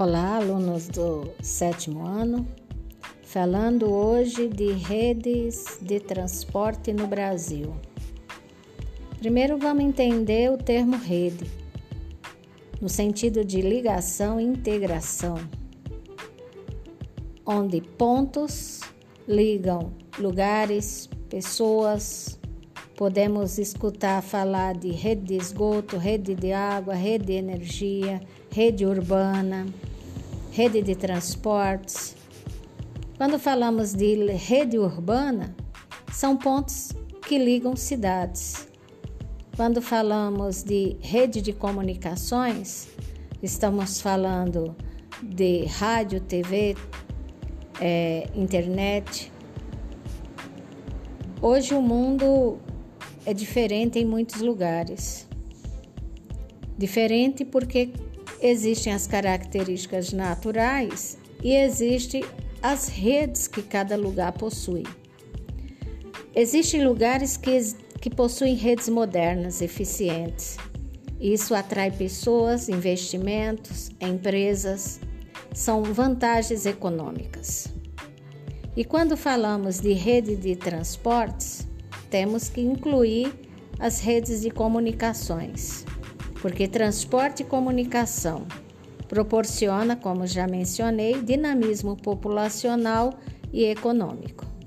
Olá, alunos do 7º ano, falando hoje de redes de transporte no Brasil. Primeiro vamos entender o termo rede, no sentido de ligação e integração, onde pontos ligam lugares, pessoas. Podemos escutar falar de rede de esgoto, rede de água, rede de energia, rede urbana, rede de transportes. Quando falamos de rede urbana, são pontos que ligam cidades. Quando falamos de rede de comunicações, estamos falando de rádio, TV, internet. Hoje o mundo é diferente em muitos lugares. Diferente porque existem as características naturais e existem as redes que cada lugar possui. Existem lugares que possuem redes modernas, eficientes. Isso atrai pessoas, investimentos, empresas. São vantagens econômicas. E quando falamos de rede de transportes, temos que incluir as redes de comunicações, porque transporte e comunicação proporciona, como já mencionei, dinamismo populacional e econômico.